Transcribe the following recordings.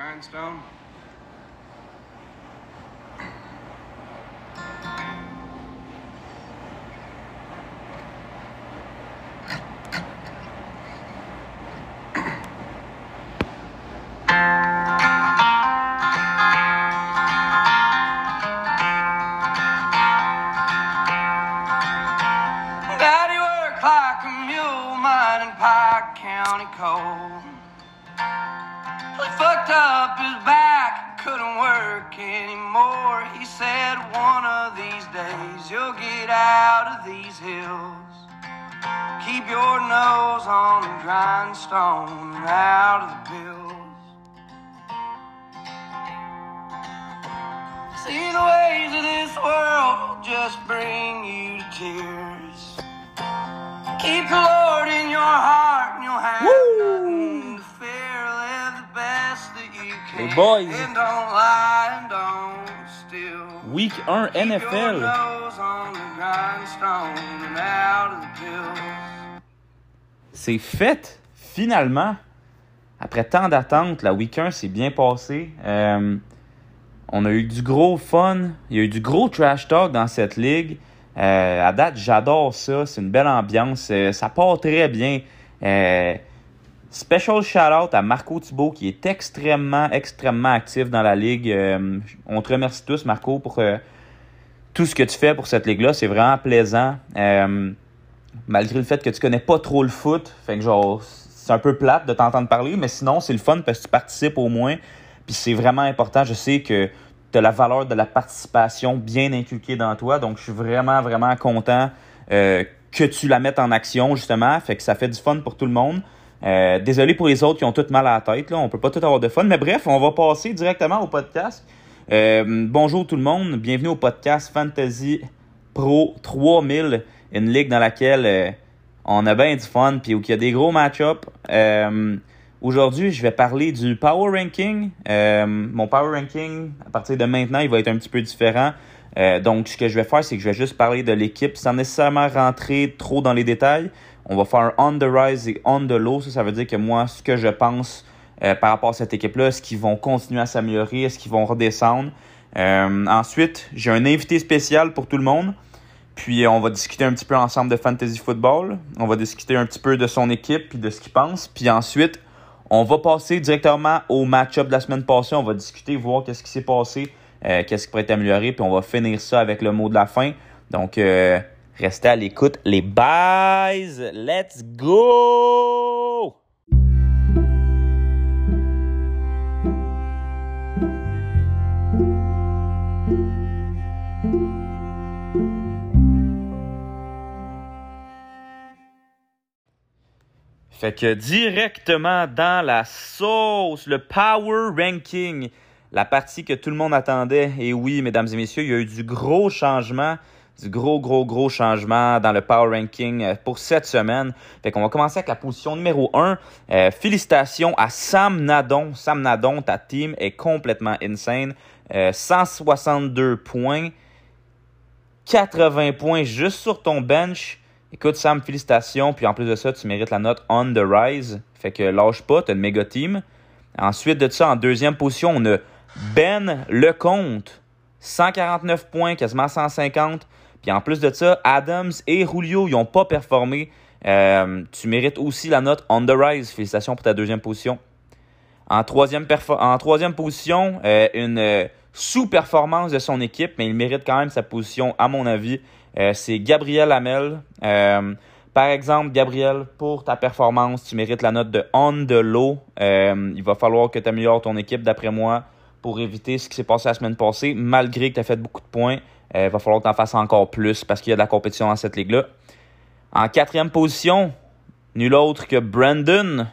9 stone. Week 1 NFL. C'est fait, finalement. Après tant d'attentes, la Week 1 s'est bien passée. On a eu du gros fun. Il y a eu du gros trash talk dans cette ligue. À date, j'adore ça. C'est une belle ambiance. Ça part très bien. Special shout-out à Marco Thibault qui est extrêmement actif dans la Ligue. On te remercie tous, Marco, pour tout ce que tu fais pour cette Ligue-là. C'est vraiment plaisant. Malgré le fait que tu connais pas trop le foot, fait que genre c'est un peu plate de t'entendre parler, mais sinon, c'est le fun parce que tu participes au moins. Puis c'est vraiment important. Je sais que tu as la valeur de la participation bien inculquée dans toi. Donc, je suis vraiment content que tu la mettes en action, justement. Fait que ça fait du fun pour tout le monde. Désolé pour les autres qui ont tout mal à la tête, là. On peut pas tout avoir de fun, mais bref, on va passer directement au podcast. Bonjour tout le monde, bienvenue au podcast Fantasy Pro 3000, une ligue dans laquelle on a bien du fun puis où il y a des gros match-ups. Aujourd'hui, je vais parler du Power Ranking. Mon Power Ranking, à partir de maintenant, il va être un petit peu différent. Donc, ce que je vais faire, c'est que je vais juste parler de l'équipe sans nécessairement rentrer trop dans les détails. On va faire on the rise et on the low. Ça veut dire que moi, ce que je pense par rapport à cette équipe-là, est-ce qu'ils vont continuer à s'améliorer, est-ce qu'ils vont redescendre. Ensuite, j'ai un invité spécial pour tout le monde. Puis, on va discuter un petit peu ensemble de Fantasy Football. On va discuter un petit peu de son équipe et de ce qu'il pense. Puis ensuite, on va passer directement au match-up de la semaine passée. On va discuter, voir qu'est-ce qui s'est passé, qu'est-ce qui pourrait être amélioré. Puis, on va finir ça avec le mot de la fin. Donc, restez à l'écoute, les boys! Let's go! Fait que directement dans la sauce, le Power Ranking, la partie que tout le monde attendait. Et oui, mesdames et messieurs, il y a eu du gros changement. Du gros changement dans le Power Ranking pour cette semaine. Fait qu'on va commencer avec la position numéro 1. Félicitations à Sam Nadon. Sam Nadon, ta team est complètement insane. 162 points, 80 points juste sur ton bench. Écoute, Sam, félicitations. Puis en plus de ça, tu mérites la note on the rise. Fait que lâche pas, t'as une méga team. Ensuite de ça, en deuxième position, on a Ben Lecomte. 149 points, quasiment 150. Puis en plus de ça, Adams et Rulio, ils n'ont pas performé. Tu mérites aussi la note on the rise. Félicitations pour ta deuxième position. En troisième position, une sous-performance de son équipe, mais il mérite quand même sa position, à mon avis. C'est Gabriel Hamel. Par exemple, Gabriel, pour ta performance, tu mérites la note de on the low. Il va falloir que tu améliores ton équipe, d'après moi, pour éviter ce qui s'est passé la semaine passée. Malgré que tu as fait beaucoup de points, il va falloir que tu en fasses encore plus parce qu'il y a de la compétition dans cette ligue-là. En quatrième position, nul autre que Brandon.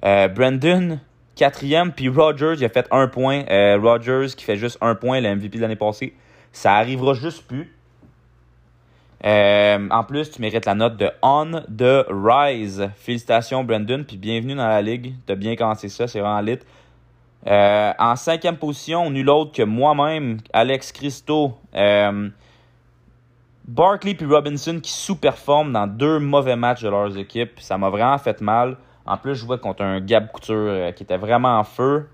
Brandon, quatrième, puis Rodgers, il a fait 1 point. Rodgers qui fait juste 1 point, le MVP de l'année passée. Ça arrivera juste plus. En plus, tu mérites la note de on the rise. Félicitations, Brandon, puis bienvenue dans la ligue. Tu as bien commencé ça, c'est vraiment lit. En cinquième position, nul autre que moi-même, Alex Christo. Barkley puis Robinson qui sous-performent dans 2 mauvais matchs de leurs équipes. Ça m'a vraiment fait mal. En plus, je jouais contre un Gab Couture qui était vraiment en feu.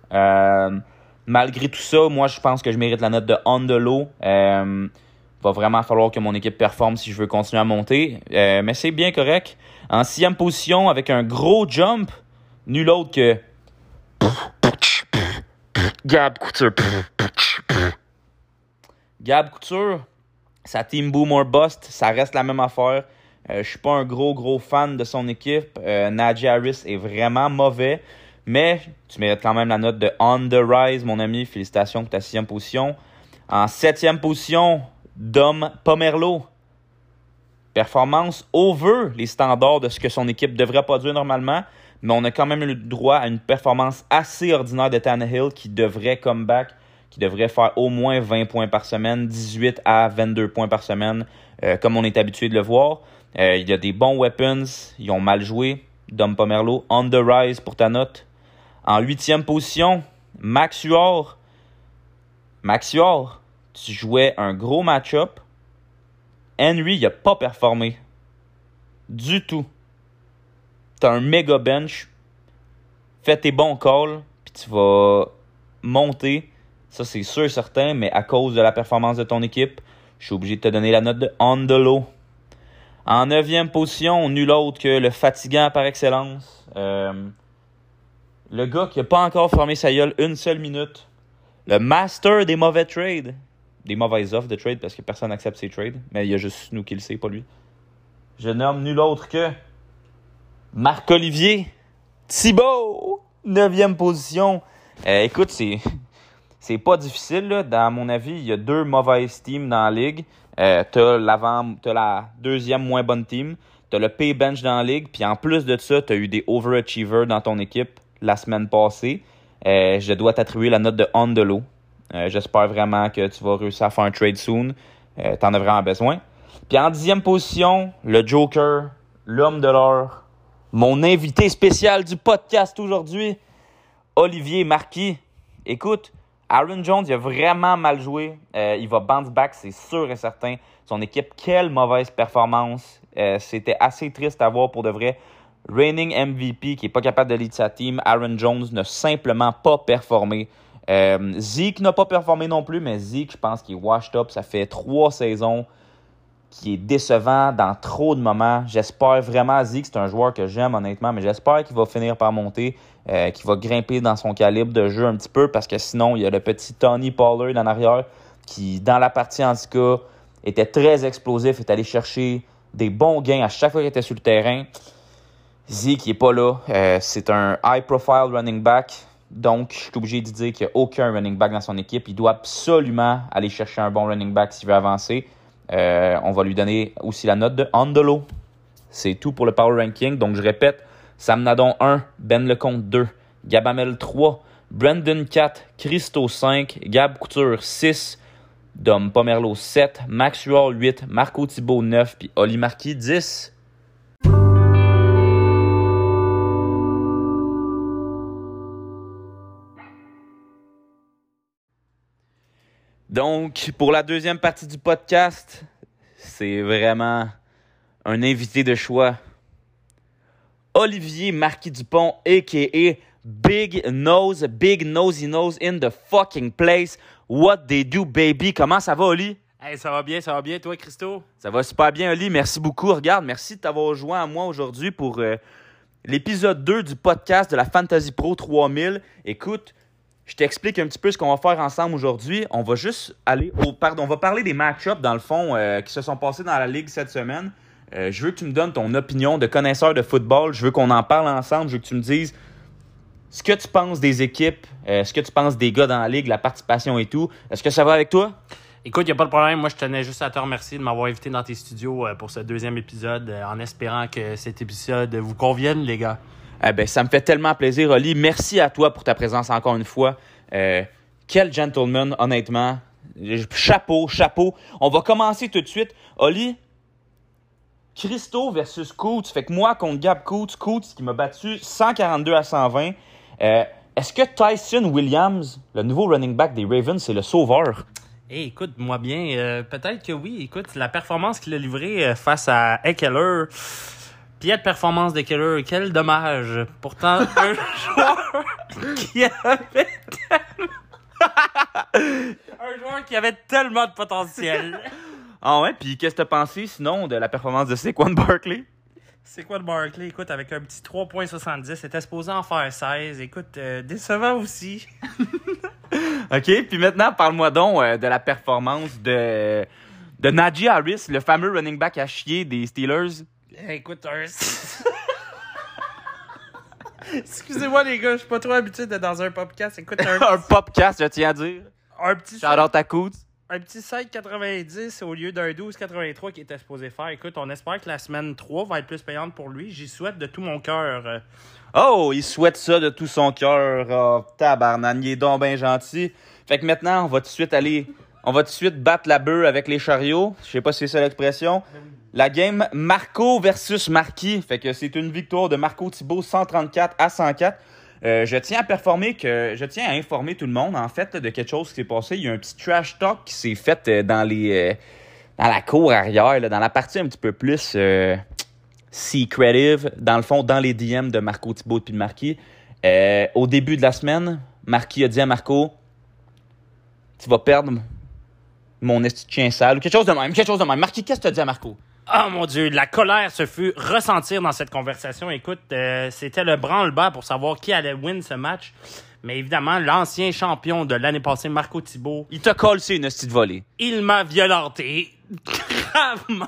Malgré tout ça, moi, je pense que je mérite la note de on the low. Va vraiment falloir que mon équipe performe si je veux continuer à monter. Mais c'est bien correct. En 6e position, avec un gros jump, nul autre que Gab Couture. Gab Couture, sa team boom or bust, ça reste la même affaire. Je suis pas un gros fan de son équipe. Najee Harris est vraiment mauvais. Mais tu mérites quand même la note de on the rise, mon ami. Félicitations pour ta 6e position. En 7e position, Dom Pomerleau. Performance over les standards de ce que son équipe devrait produire normalement. Mais on a quand même eu le droit à une performance assez ordinaire de Tannehill qui devrait comeback, qui devrait faire au moins 20 points par semaine, 18 à 22 points par semaine, comme on est habitué de le voir. Il y a des bons weapons, ils ont mal joué. Dom Pomerleau, on the rise pour ta note. En 8e position, Max Huard. Max Huard, tu jouais un gros match-up. Henry, il n'a pas performé. Du tout. Tu as un méga bench. Fais tes bons calls, puis tu vas monter. Ça, c'est sûr et certain, mais à cause de la performance de ton équipe, je suis obligé de te donner la note de on the low. En 9e position, nul autre que le fatigant par excellence. Le gars qui n'a pas encore fermé sa gueule une seule minute. Le master des mauvais trades. Des mauvaises offres de trade parce que personne n'accepte ses trades. Mais il y a juste nous qui le sait, pas lui. Je nomme nul autre que Marc-Olivier Thibault. 9e position. Écoute, c'est pas difficile, là. Dans mon avis, il y a deux mauvaises teams dans la ligue. T'as la deuxième moins bonne team, t'as le pay bench dans la ligue, puis en plus de ça, t'as eu des overachievers dans ton équipe la semaine passée. Je dois t'attribuer la note de on the low. J'espère vraiment que tu vas réussir à faire un trade soon. T'en as vraiment besoin. Puis en 10e position, le Joker, l'homme de l'heure, mon invité spécial du podcast aujourd'hui, Olivier Marquis. Écoute, Aaron Jones, il a vraiment mal joué. Il va bounce back, c'est sûr et certain. Son équipe, quelle mauvaise performance. C'était assez triste à voir pour de vrai. Reigning MVP qui n'est pas capable de lead sa team. Aaron Jones n'a simplement pas performé. Zeke n'a pas performé non plus, mais Zeke, je pense qu'il est washed up. Ça fait 3 saisons qu'il est décevant dans trop de moments. J'espère vraiment, Zeke, c'est un joueur que j'aime honnêtement, mais j'espère qu'il va finir par monter. Qui va grimper dans son calibre de jeu un petit peu parce que sinon, il y a le petit Tony Pollard en arrière qui, dans la partie en tout cas, était très explosif, est allé chercher des bons gains à chaque fois qu'il était sur le terrain. Zeke n'est pas là. C'est un high-profile running back. Donc, je suis obligé de dire qu'il n'y a aucun running back dans son équipe. Il doit absolument aller chercher un bon running back s'il veut avancer. On va lui donner aussi la note de on the low. C'est tout pour le power ranking. Donc, je répète, Sam Nadon 1, Ben Lecomte 2, Gabriel Hamel 3, Brandon 4, Christo 5, Gab Couture 6, Dom Pomerleau 7, Max Huard 8, Marco Thibault 9, puis Oli Marquis 10. Donc, pour la deuxième partie du podcast, c'est vraiment un invité de choix. Olivier Marquis Dupont, a.k.a. Big Nose, Big Nosey Nose in the fucking place. What they do, baby? Comment ça va, Oli? Hey, ça va bien, toi, Christo? Ça va super bien, Oli. Merci beaucoup. Regarde, merci de t'avoir joint à moi aujourd'hui pour l'épisode 2 du podcast de la Fantasy Pro 3000. Écoute, je t'explique un petit peu ce qu'on va faire ensemble aujourd'hui. On va juste aller au... Pardon, on va parler des match-ups, dans le fond, qui se sont passés dans la Ligue cette semaine. Je veux que tu me donnes ton opinion de connaisseur de football. Je veux qu'on en parle ensemble. Je veux que tu me dises ce que tu penses des équipes, ce que tu penses des gars dans la ligue, la participation et tout. Est-ce que ça va avec toi? Écoute, il n'y a pas de problème. Moi, je tenais juste à te remercier de m'avoir invité dans tes studios pour ce 2e épisode, en espérant que cet épisode vous convienne, les gars. Ça me fait tellement plaisir, Oli. Merci à toi pour ta présence encore une fois. Quel gentleman, honnêtement. Chapeau. On va commencer tout de suite. Oli, Christo versus Coots, fait que moi contre Gab Coots qui m'a battu 142 à 120. Est-ce que Ty'Son Williams, le nouveau running back des Ravens, c'est le sauveur? Écoute-moi bien, peut-être que oui. Écoute, la performance qu'il a livrée face à Eckler, Piètre performance de Keller, quel dommage. Pourtant, un joueur qui avait un joueur qui avait tellement de potentiel. Ah ouais, puis qu'est-ce que t'as pensé sinon de la performance de Saquon Barkley? Saquon Barkley, écoute, avec un petit 3.70, c'était supposé en faire 16. Écoute, décevant aussi. OK, puis maintenant, parle-moi donc de la performance de Najee Harris, le fameux running back à chier des Steelers. Écoute, excusez-moi les gars, je suis pas trop habitué d'être dans un podcast. Écoute, un podcast, je tiens à dire. Un petit shout-out à Coudes. Un petit 7,90 au lieu d'un 12,83 qu'il était supposé faire. Écoute, on espère que la semaine 3 va être plus payante pour lui. J'y souhaite de tout mon cœur. Oh, il souhaite ça de tout son cœur. Oh, tabarnan, il est donc bien gentil. Fait que maintenant, on va tout de suite aller... On va tout de suite battre la bœuf avec les chariots. Je sais pas si c'est ça l'expression. La game Marco versus Marquis. Fait que c'est une victoire de Marco Thibault 134 à 104. Je tiens à informer tout le monde, en fait, de quelque chose qui s'est passé. Il y a un petit trash talk qui s'est fait dans la cour arrière, là, dans la partie un petit peu plus secretive, dans le fond, dans les DM de Marco Thibault et de Marquis. Au début de la semaine, Marquis a dit à Marco, tu vas perdre mon chien sale, ou quelque chose de même. Marquis, qu'est-ce que tu as dit à Marco? Oh mon Dieu, la colère se fut ressentir dans cette conversation. Écoute, c'était le branle-bas pour savoir qui allait win ce match. Mais évidemment, l'ancien champion de l'année passée, Marco Thibault... Il t'a collé une petite volée. Il m'a violenté. Gravement.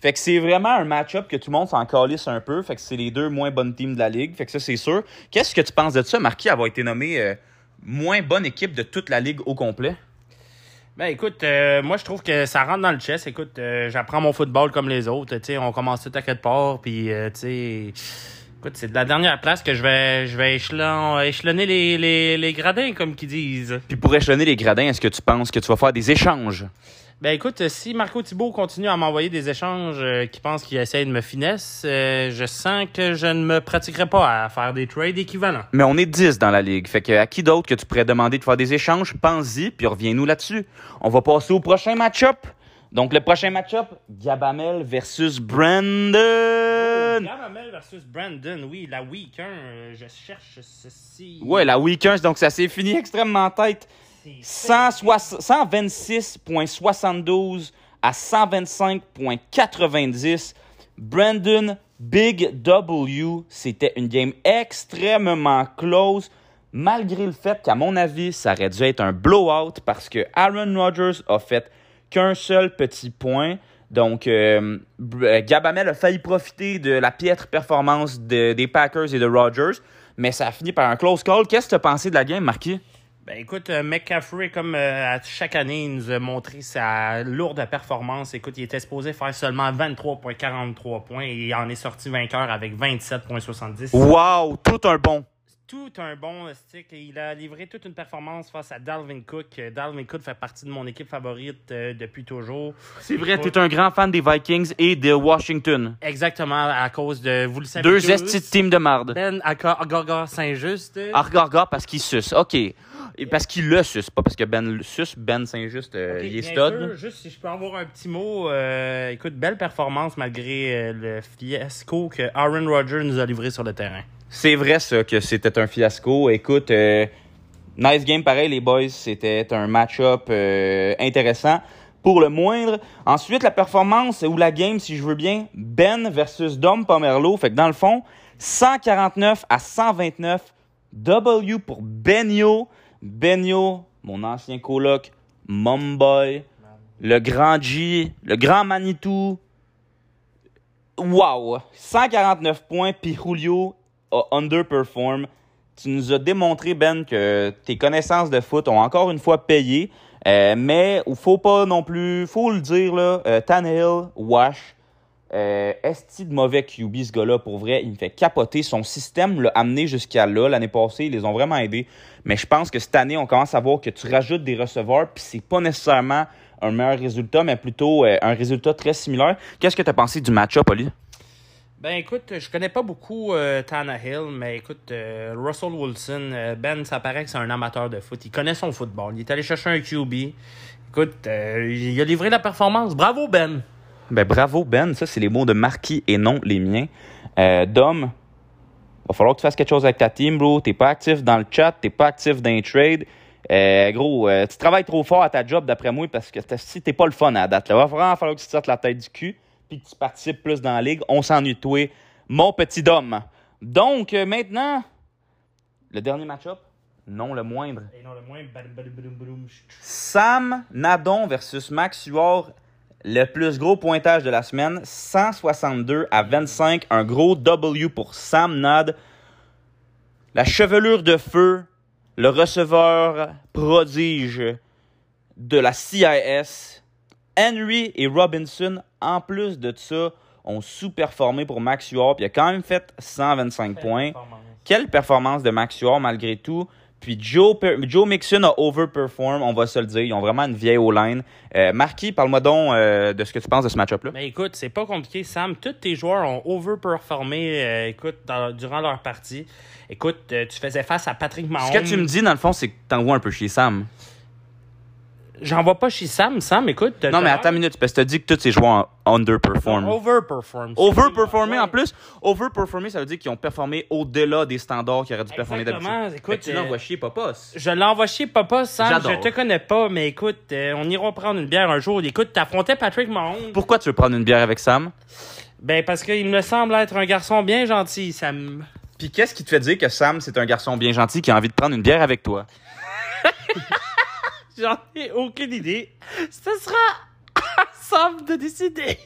Fait que c'est vraiment un match-up que tout le monde s'en calisse un peu. Fait que c'est les deux moins bonnes teams de la Ligue. Fait que ça, c'est sûr. Qu'est-ce que tu penses de ça, Marquis, avoir été nommé moins bonne équipe de toute la Ligue au complet? Ben écoute, moi je trouve que ça rentre dans le chess. Écoute, j'apprends mon football comme les autres. Tu sais, on commence tout à quelque part, puis tu sais, écoute, c'est de la dernière place que je vais échelonner les gradins, comme qu'ils disent. Puis pour échelonner les gradins, est-ce que tu penses que tu vas faire des échanges? Ben écoute, si Marco Thibault continue à m'envoyer des échanges qui pensent qu'il essaie de me finesse, je sens que je ne me pratiquerai pas à faire des trades équivalents. Mais on est 10 dans la Ligue, fait que à qui d'autre que tu pourrais demander de faire des échanges? Pense-y, puis reviens-nous là-dessus. On va passer au prochain match-up. Donc le prochain match-up, Gab Hamel versus Brandon. Gab Hamel versus Brandon, oui, la week 1, je cherche ceci. Ouais, la week 1, donc ça s'est fini extrêmement tête. 126.72 à 125.90. Brandon Big W, c'était une game extrêmement close, malgré le fait qu'à mon avis, ça aurait dû être un blowout parce que Aaron Rodgers a fait qu'un seul petit point. Donc, Gab Hamel a failli profiter de la piètre performance des Packers et de Rodgers, mais ça a fini par un close call. Qu'est-ce que tu as pensé de la game, Marquis? Ben écoute, McCaffrey, comme à chaque année, il nous a montré sa lourde performance. Écoute, il était supposé faire seulement 23.43 points et il en est sorti vainqueur avec 27.70. Wow! Tout un bon! Tout un bon stick. Il a livré toute une performance face à Dalvin Cook. Dalvin Cook fait partie de mon équipe favorite depuis toujours. C'est vrai, tu es un grand fan des Vikings et de Washington. Exactement, à cause de, vous le savez, deux estis de team de marde. Ben Argargar Saint-Just. Argargar parce qu'il suce, OK. Parce qu'il le suce, pas parce que Ben le suce. Ben Saint-Just, okay, il est stud. Juste si je peux avoir un petit mot. Écoute, belle performance malgré le fiasco que Aaron Rodgers nous a livré sur le terrain. C'est vrai, ça, que c'était un fiasco. Écoute, nice game pareil, les boys. C'était un match-up intéressant pour le moindre. Ensuite, la performance ou la game, si je veux bien, Ben versus Dom Pomerleau. Fait que dans le fond, 149 à 129, W pour Benio. Benio, mon ancien coloc, Mumboy, le grand G, le grand Manitou. Wow! 149 points, puis Julio underperform. Tu nous as démontré, Ben, que tes connaissances de foot ont encore une fois payé, mais il faut pas non plus, faut le dire, là, Tannehill, Wash, esti de mauvais QB, ce gars-là, pour vrai, il me fait capoter. Son système l'a amené jusqu'à là. L'année passée, ils les ont vraiment aidés, mais je pense que cette année, on commence à voir que tu rajoutes des receveurs, puis c'est pas nécessairement un meilleur résultat, mais plutôt un résultat très similaire. Qu'est-ce que tu as pensé du match-up, Oli? Ben écoute, je connais pas beaucoup Tannehill, mais écoute, Russell Wilson, Ben, ça paraît que c'est un amateur de foot. Il connaît son football. Il est allé chercher un QB. Écoute, il a livré la performance. Bravo, Ben! Ben, bravo, Ben. Ça, c'est les mots de Marquis et non les miens. Dom, va falloir que tu fasses quelque chose avec ta team, bro. T'es pas actif dans le chat, t'es pas actif dans les trades. Gros, tu travailles trop fort à ta job, d'après moi, parce que si t'es pas le fun à la date, là, va vraiment falloir que tu te sortes la tête du cul puis que tu participes plus dans la ligue. On s'ennuie de toi, mon petit Dom. Donc, maintenant, le dernier match-up, non le moindre. Et non le moindre. Sam Nadon versus Max Huard. Le plus gros pointage de la semaine, 162-25. Un gros W pour Sam Nad. La chevelure de feu, le receveur prodige de la CIS. Henry et Robinson, en plus de ça, ont sous-performé pour Max Huard. Il a quand même fait 125 points. Quelle performance de Max Huard malgré tout. Puis Joe Mixon a overperformed, on va se le dire. Ils ont vraiment une vieille O-line. Marquis, parle-moi donc de ce que tu penses de ce match-up-là. Ben écoute, c'est pas compliqué, Sam. Tous tes joueurs ont overperformé durant leur partie. Écoute, tu faisais face à Patrick Mahomes. Ce que tu me dis, dans le fond, c'est que t'envoies un peu chier Sam. J'envoie pas chez Sam. Sam, écoute... Non, mais attends une minute, parce que t'as dit que tous ces joueurs ont underperformed. Overperformed. Overperformé, en plus. Overperformé, ça veut dire qu'ils ont performé au-delà des standards qu'ils auraient dû performer d'habitude. Exactement. Tu l'envoies chier, Papa. Je l'envoie chier, Papa, Sam. J'adore. Je te connais pas, mais écoute, on ira prendre une bière un jour. Écoute, t'affrontais Patrick Mahomes. Pourquoi tu veux prendre une bière avec Sam? Ben, parce qu'il me semble être un garçon bien gentil, Sam. Puis qu'est-ce qui te fait dire que Sam, c'est un garçon bien gentil qui a envie de prendre une bière avec toi? J'en ai aucune idée. Ce sera à Sam de décider.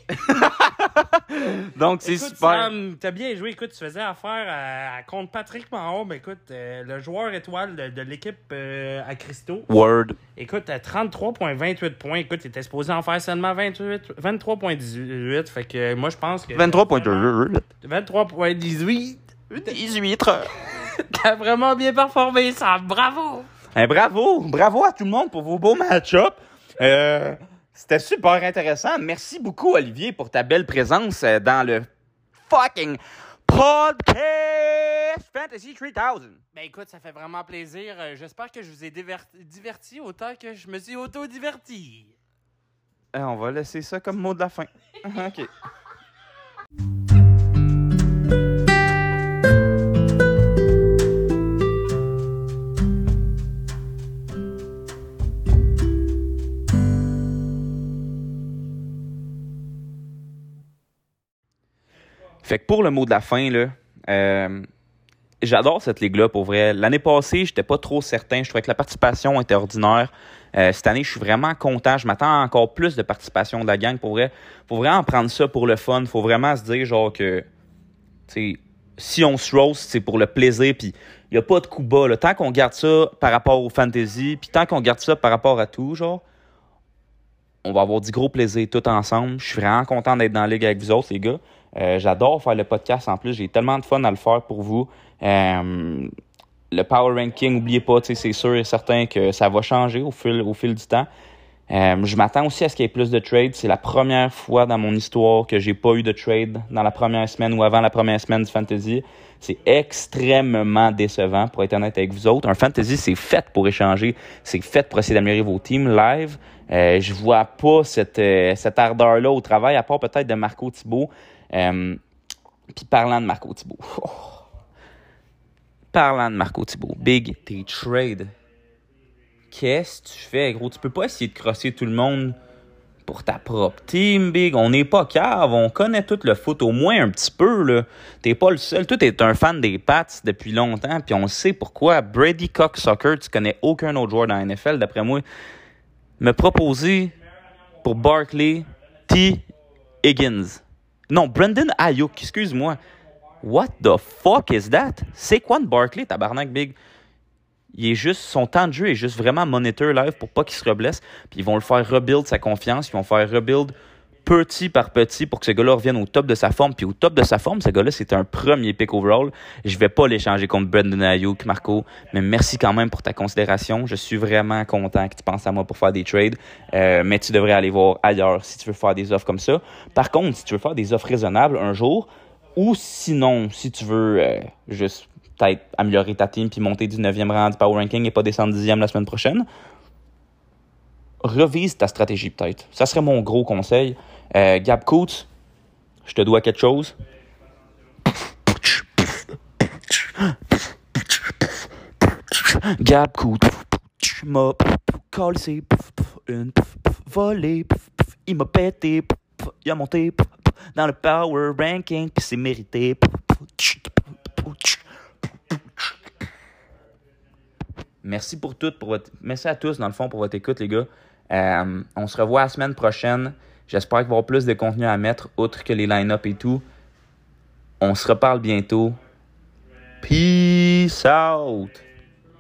Donc, c'est écoute, super. Sam, t'as bien joué. Écoute, tu faisais affaire contre Patrick Mahomes. Écoute, le joueur étoile de l'équipe à Christo. Word. Écoute, à 33,28 points. Écoute, t'étais supposé en faire seulement 23,18. Fait que moi, je pense que... 23,18. 23,18. 18. T'as vraiment bien performé, Sam. Bravo. Hey, bravo à tout le monde pour vos beaux match-ups. C'était super intéressant. Merci beaucoup, Olivier, pour ta belle présence dans le fucking podcast Fantasy 3000. Ben écoute, ça fait vraiment plaisir. J'espère que je vous ai diverti autant que je me suis auto-diverti. On va laisser ça comme mot de la fin. OK. Fait que pour le mot de la fin, là, j'adore cette ligue-là, pour vrai. L'année passée, j'étais pas trop certain. Je trouvais que la participation était ordinaire. Cette année, je suis vraiment content. Je m'attends à encore plus de participation de la gang, pour vrai. Faut vraiment prendre ça pour le fun. Faut vraiment se dire, genre, que si on se roast, c'est pour le plaisir. Puis il n'y a pas de coup bas. Là. Tant qu'on garde ça par rapport au fantasy, puis tant qu'on garde ça par rapport à tout, genre, on va avoir du gros plaisir tout ensemble. Je suis vraiment content d'être dans la ligue avec vous autres, les gars. J'adore faire le podcast en plus. J'ai tellement de fun à le faire pour vous. Le Power Ranking, n'oubliez pas, c'est sûr et certain que ça va changer au fil du temps. Je m'attends aussi à ce qu'il y ait plus de trades. C'est la première fois dans mon histoire que j'ai pas eu de trade dans la première semaine ou avant la première semaine du Fantasy. C'est extrêmement décevant, pour être honnête avec vous autres. Un Fantasy, c'est fait pour échanger. C'est fait pour essayer d'améliorer vos teams live. Je vois pas cette ardeur-là au travail, à part peut-être de Marco Thibault. Puis parlant de Marco Thibault, big, tes trades, qu'est-ce que tu fais, gros? Tu peux pas essayer de crosser tout le monde pour ta propre team, big. On n'est pas cave, on connaît tout le foot, au moins un petit peu, là. T'es pas le seul, toi t'es un fan des Pats depuis longtemps, puis on sait pourquoi. Brady Cocksucker, tu connais aucun autre joueur dans la NFL, d'après moi. Me proposer pour Barkley, T. Higgins. Non, Brandon Ayuk, excuse-moi. What the fuck is that? Saquon Barkley, tabarnak, big. Son temps de jeu est juste vraiment monitor live pour pas qu'il se reblesse. Puis ils vont le faire rebuild sa confiance. Ils vont faire rebuild petit par petit pour que ce gars-là revienne au top de sa forme. Puis au top de sa forme, ce gars-là, c'est un premier pick overall. Je vais pas l'échanger contre Brandon Ayuk, Marco. Mais merci quand même pour ta considération. Je suis vraiment content que tu penses à moi pour faire des trades. Mais tu devrais aller voir ailleurs si tu veux faire des offres comme ça. Par contre, si tu veux faire des offres raisonnables un jour, ou sinon, si tu veux juste peut-être améliorer ta team puis monter du 9e rang du Power Ranking et pas descendre 10e la semaine prochaine, revise ta stratégie peut-être. Ça serait mon gros conseil. Gab Couture, je te dois quelque chose. Gab Couture m'a collé, une volée, il m'a pété, il a monté dans le power ranking, puis c'est mérité. Merci pour tout, merci à tous dans le fond pour votre écoute les gars. On se revoit la semaine prochaine. J'espère qu'il va y avoir plus de contenu à mettre, outre que les line-up et tout. On se reparle bientôt. Peace out!